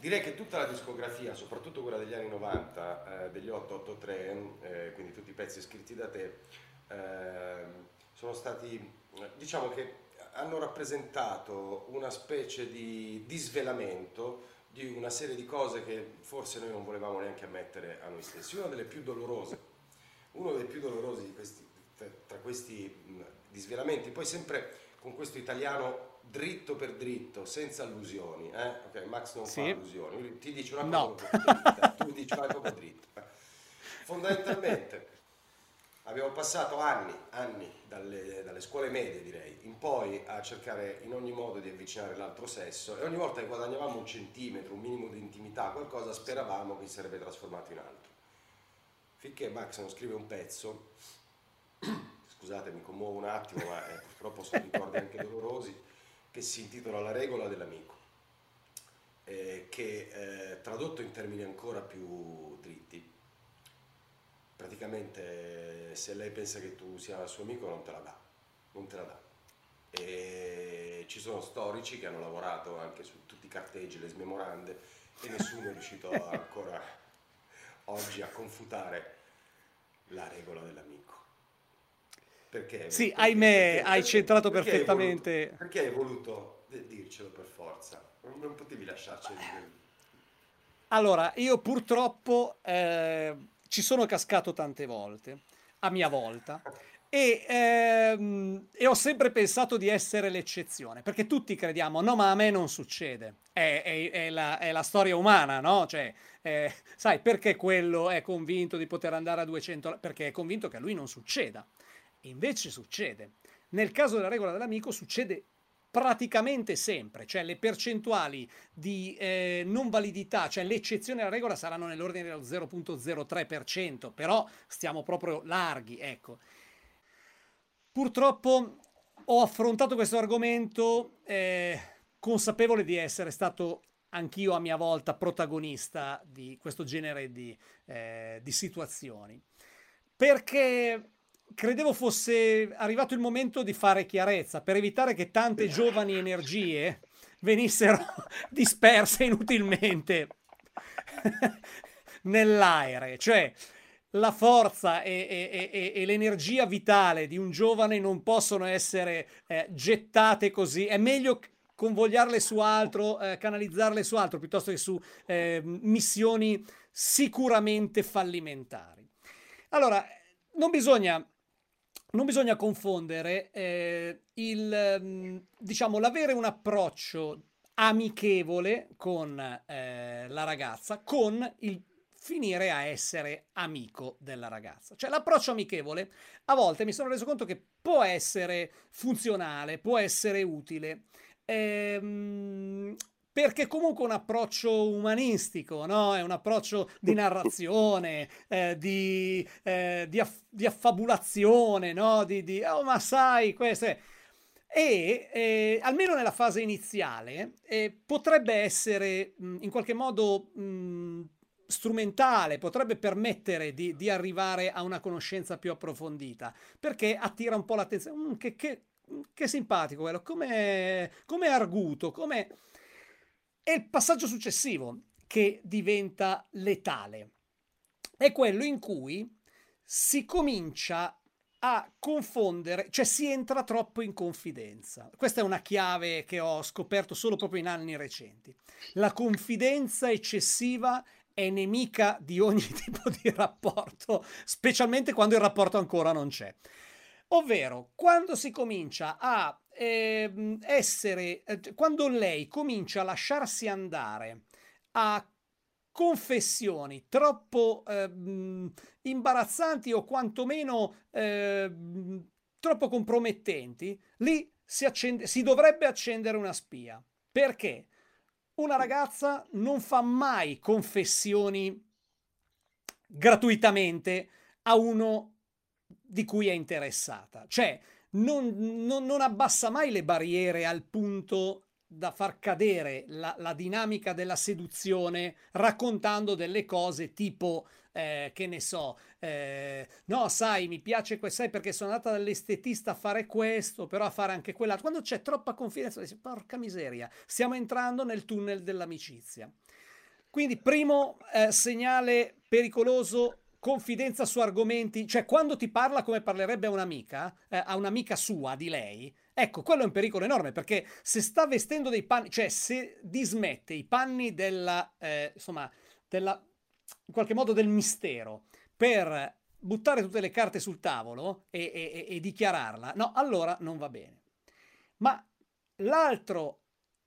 Direi che tutta la discografia, soprattutto quella degli anni 90, degli 883, quindi tutti i pezzi scritti da te, sono stati, diciamo che hanno rappresentato una specie di disvelamento di una serie di cose che forse noi non volevamo neanche ammettere a noi stessi. Una delle più dolorose, uno dei più dolorosi di questi, tra questi disvelamenti, poi sempre con questo italiano dritto per dritto, senza allusioni, eh? Okay, Max non fa allusioni, ti dice una cosa dritta, tu dici una cosa dritta. Fondamentalmente abbiamo passato anni dalle scuole medie, direi, in poi a cercare in ogni modo di avvicinare l'altro sesso, e ogni volta che guadagnavamo un centimetro, un minimo di intimità, qualcosa, speravamo che si sarebbe trasformato in altro. Finché Max non scrive un pezzo, scusate, mi commuovo un attimo, ma purtroppo sono ricordi anche dolorosi, che si intitola La regola dell'amico, che tradotto in termini ancora più dritti, praticamente se lei pensa che tu sia il suo amico non te la dà, non te la dà. E ci sono storici che hanno lavorato anche su tutti i carteggi, le smemorande, e nessuno è riuscito ancora oggi a confutare la regola dell'amico. Perché? Sì, perché, ahimè, perché, hai centrato perfettamente. Perché hai voluto dircelo per forza? Non potevi lasciarci dire. Allora, io purtroppo ci sono cascato tante volte, a mia volta, e ho sempre pensato di essere l'eccezione, perché tutti crediamo, no ma a me non succede, è la storia umana, no? Cioè, sai, perché quello è convinto di poter andare a 200, perché è convinto che a lui non succeda. Invece succede. Nel caso della regola dell'amico succede praticamente sempre, cioè le percentuali di non validità, cioè l'eccezione alla regola, saranno nell'ordine dello 0,03%, però stiamo proprio larghi, ecco. Purtroppo ho affrontato questo argomento consapevole di essere stato anch'io a mia volta protagonista di questo genere di situazioni, perché credevo fosse arrivato il momento di fare chiarezza per evitare che tante giovani energie venissero disperse inutilmente nell'aere. Cioè, la forza e l'energia vitale di un giovane non possono essere gettate così. È meglio convogliarle su altro, canalizzarle su altro, piuttosto che su missioni sicuramente fallimentari. Allora, non bisogna confondere diciamo, l'avere un approccio amichevole con la ragazza con il finire a essere amico della ragazza. Cioè l'approccio amichevole a volte mi sono reso conto che può essere funzionale, può essere utile, perché comunque è un approccio umanistico, no? È un approccio di narrazione, di affabulazione, no? Oh, ma sai, questo è... almeno nella fase iniziale, potrebbe essere in qualche modo strumentale, potrebbe permettere di arrivare a una conoscenza più approfondita, perché attira un po' l'attenzione. Che simpatico quello, come arguto, come... E il passaggio successivo, che diventa letale, è quello in cui si comincia a confondere, cioè si entra troppo in confidenza. Questa è una chiave che ho scoperto solo proprio in anni recenti. La confidenza eccessiva è nemica di ogni tipo di rapporto, specialmente quando il rapporto ancora non c'è. Ovvero, quando si comincia a quando lei comincia a lasciarsi andare a confessioni troppo imbarazzanti o quantomeno troppo compromettenti, lì si dovrebbe accendere una spia, perché una ragazza non fa mai confessioni gratuitamente a uno di cui è interessata. Cioè non abbassa mai le barriere al punto da far cadere la dinamica della seduzione, raccontando delle cose tipo che ne so, no sai mi piace questo, sai perché sono andata dall'estetista a fare questo, però a fare anche quell'altro. Quando c'è troppa confidenza dici, porca miseria, stiamo entrando nel tunnel dell'amicizia. Quindi primo segnale pericoloso, confidenza su argomenti, cioè quando ti parla come parlerebbe a un'amica sua, di lei, ecco, quello è un pericolo enorme, perché se sta vestendo dei panni, cioè se dismette i panni della, in qualche modo del mistero, per buttare tutte le carte sul tavolo e dichiararla, no, allora non va bene. Ma l'altro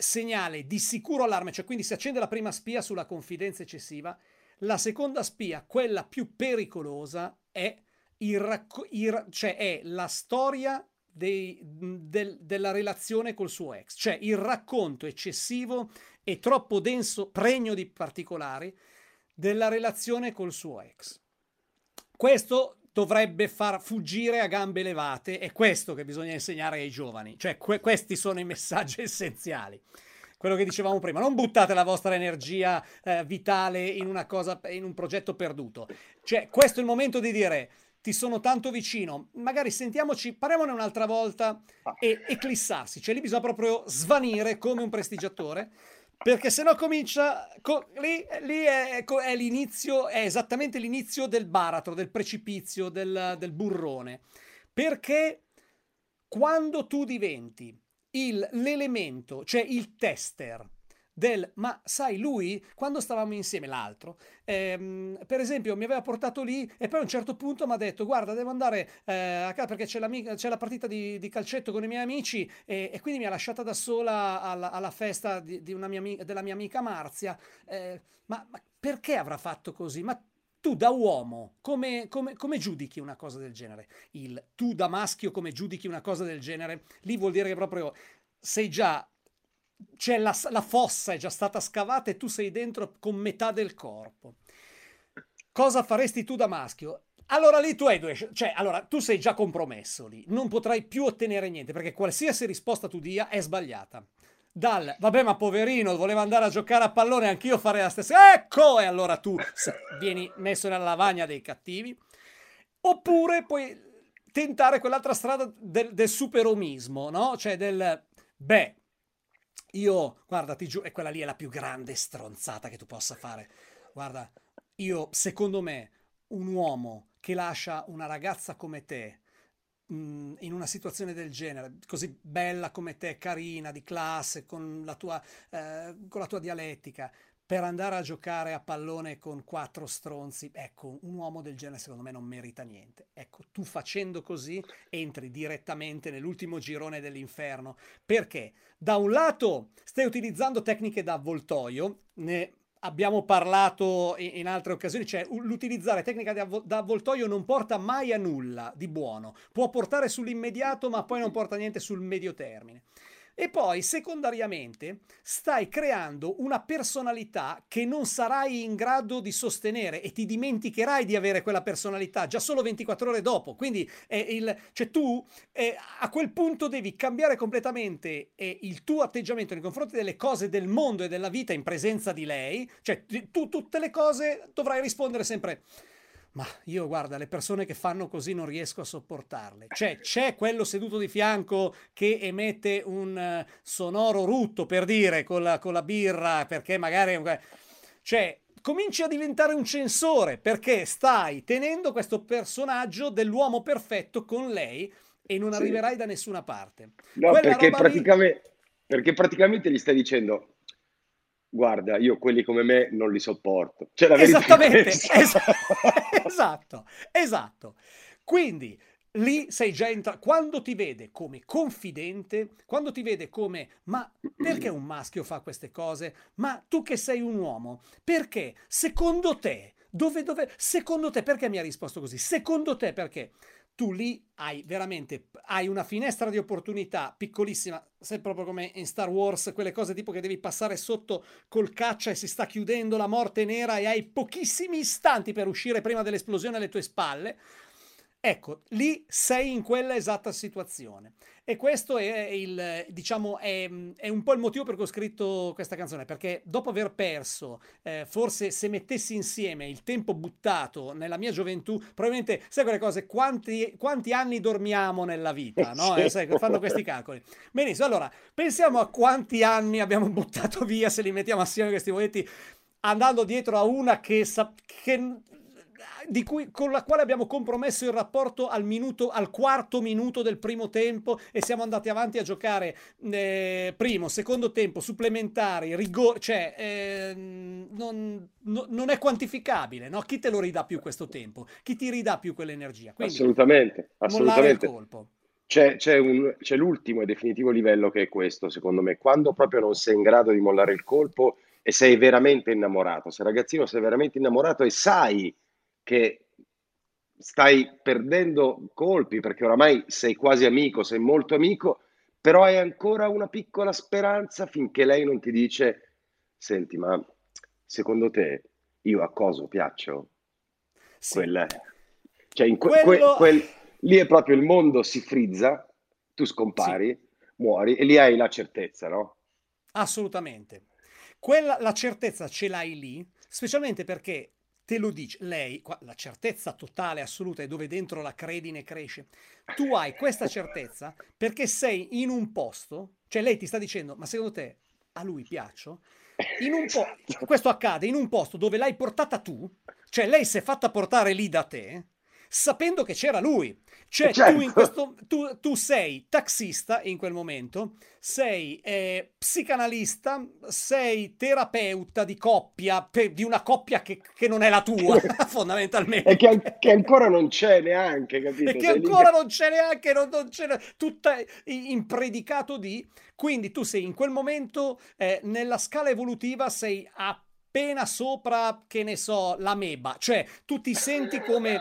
segnale di sicuro allarme, cioè quindi si accende la prima spia sulla confidenza eccessiva, la seconda spia, quella più pericolosa, è, cioè è la storia della relazione col suo ex, cioè il racconto eccessivo e troppo denso, pregno di particolari, della relazione col suo ex. Questo dovrebbe far fuggire a gambe levate, è questo che bisogna insegnare ai giovani, cioè questi sono i messaggi essenziali. Quello che dicevamo prima, non buttate la vostra energia vitale in una cosa, in un progetto perduto. Cioè, questo è il momento di dire, ti sono tanto vicino, magari sentiamoci, parliamone un'altra volta, e eclissarsi. Cioè, lì bisogna proprio svanire come un prestigiatore, perché sennò comincia, lì è l'inizio, è esattamente l'inizio del baratro, del precipizio, del burrone. Perché quando tu diventi l'elemento, cioè il tester del ma sai lui quando stavamo insieme l'altro per esempio mi aveva portato lì e poi a un certo punto mi ha detto guarda devo andare a casa perché c'è la partita di calcetto con i miei amici e quindi mi ha lasciata da sola alla festa della mia amica Marzia ma perché avrà fatto così? Ma tu da uomo come giudichi una cosa del genere? Tu da maschio come giudichi una cosa del genere? Lì vuol dire che proprio sei già, cioè la fossa è già stata scavata e tu sei dentro con metà del corpo. Cosa faresti tu da maschio? Allora lì tu hai allora tu sei già compromesso lì, non potrai più ottenere niente perché qualsiasi risposta tu dia è sbagliata. Vabbè ma poverino, voleva andare a giocare a pallone, anch'io farei la stessa, ecco, e allora tu vieni messo nella lavagna dei cattivi, oppure puoi tentare quell'altra strada del superomismo, no? Cioè beh, io, guarda, ti giuro, e quella lì è la più grande stronzata che tu possa fare, guarda, io, secondo me, un uomo che lascia una ragazza come te, in una situazione del genere, così bella come te, carina, di classe, con la tua dialettica, per andare a giocare a pallone con 4 stronzi, ecco, un uomo del genere secondo me non merita niente. Ecco, tu facendo così entri direttamente nell'ultimo girone dell'inferno, perché da un lato stai utilizzando tecniche da avvoltoio, ne abbiamo parlato in altre occasioni, cioè l'utilizzare tecnica da avvoltoio non porta mai a nulla di buono, può portare sull'immediato ma poi non porta niente sul medio termine. E poi secondariamente stai creando una personalità che non sarai in grado di sostenere e ti dimenticherai di avere quella personalità già solo 24 ore dopo, quindi cioè tu a quel punto devi cambiare completamente il tuo atteggiamento nei confronti delle cose del mondo e della vita in presenza di lei, cioè tu tutte le cose dovrai rispondere sempre ma io guarda, le persone che fanno così non riesco a sopportarle. Cioè, c'è quello seduto di fianco che emette un sonoro rutto, per dire, con la birra, perché magari... Cioè, cominci a diventare un censore, perché stai tenendo questo personaggio dell'uomo perfetto con lei e non arriverai da nessuna parte. No, perché praticamente gli stai dicendo... Guarda, io quelli come me non li sopporto. Cioè, esattamente, esatto. Quindi lì sei già entrato. Quando ti vede come confidente, quando ti vede come ma perché un maschio fa queste cose? Ma tu che sei un uomo, perché? Secondo te, secondo te perché mi ha risposto così? Secondo te perché? Tu lì hai una finestra di opportunità piccolissima, sei proprio come in Star Wars, quelle cose tipo che devi passare sotto col caccia e si sta chiudendo la morte nera e hai pochissimi istanti per uscire prima dell'esplosione alle tue spalle. Ecco, lì sei in quella esatta situazione. E questo è diciamo, è un po' il motivo per cui ho scritto questa canzone, perché dopo aver perso, forse se mettessi insieme il tempo buttato nella mia gioventù, probabilmente, sai quelle cose, quanti anni dormiamo nella vita, no? Sì. Sai, fanno questi calcoli. Benissimo, allora, pensiamo a quanti anni abbiamo buttato via se li mettiamo assieme questi momenti. andando dietro a una con la quale abbiamo compromesso il rapporto al quarto minuto del primo tempo, e siamo andati avanti a giocare primo, secondo tempo, supplementari, rigore, cioè non è quantificabile, no? Chi te lo ridà più questo tempo? Chi ti ridà più quell'energia? Quindi, assolutamente. Il colpo. C'è l'ultimo e definitivo livello, che è questo, secondo me, quando proprio non sei in grado di mollare il colpo e sei veramente innamorato. Se ragazzino sei veramente innamorato e sai che stai perdendo colpi perché oramai sei quasi amico, sei molto amico, però hai ancora una piccola speranza finché lei non ti dice: senti, ma secondo te io a coso piaccio? Sì. Lì è proprio il mondo si frizza, tu scompari, sì, muori, e lì hai la certezza, no? Assolutamente. La certezza ce l'hai lì, specialmente perché te lo dice lei, la certezza totale, assoluta, è dove dentro la credi ne cresce. Tu hai questa certezza perché sei in un posto, cioè lei ti sta dicendo: ma secondo te a lui piaccio? Questo accade in un posto dove l'hai portata tu, cioè lei si è fatta portare lì da te, sapendo che c'era lui. Cioè, certo, tu sei taxista in quel momento, sei psicanalista, sei terapeuta di coppia, di una coppia che non è la tua, fondamentalmente. E che ancora non c'è neanche, capito? E che ancora non c'è neanche, non c'è, tutta in predicato di... Quindi tu sei in quel momento, nella scala evolutiva sei appena sopra, che ne so, l'ameba, cioè tu ti senti come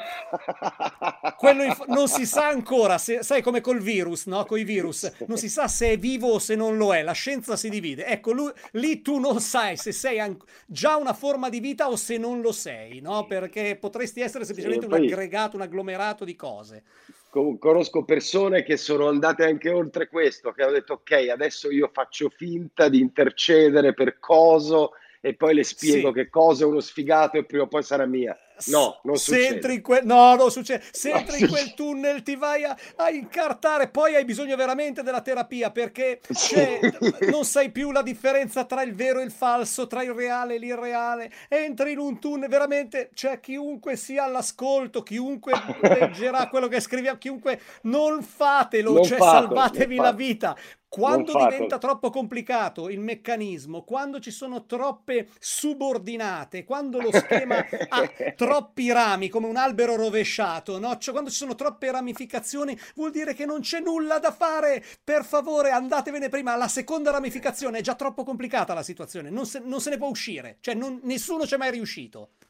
quello non si sa ancora se, sai, come col virus, no? Coi virus non si sa se è vivo o se non lo è, la scienza si divide. Ecco, lì tu non sai se sei già una forma di vita o se non lo sei, no? Perché potresti essere semplicemente un aggregato, un agglomerato di cose. Conosco persone che sono andate anche oltre questo, che hanno detto: ok, adesso io faccio finta di intercedere per coso e poi le spiego, sì, che cosa è uno sfigato e prima o poi sarà mia. No, non succede. Se entri in quel tunnel ti vai a incartare, poi hai bisogno veramente della terapia, perché non sai più la differenza tra il vero e il falso, tra il reale e l'irreale. Entri in un tunnel, veramente, cioè chiunque sia all'ascolto, chiunque leggerà quello che scriviamo, chiunque, non fatelo, salvatevi la vita. Quando diventa troppo complicato il meccanismo, quando ci sono troppe subordinate, quando lo schema ha troppi rami, come un albero rovesciato, no? Cioè, quando ci sono troppe ramificazioni, vuol dire che non c'è nulla da fare. Per favore, andatevene prima. La seconda ramificazione è già troppo complicata, la situazione. Non se ne può uscire. Cioè, nessuno c'è mai riuscito.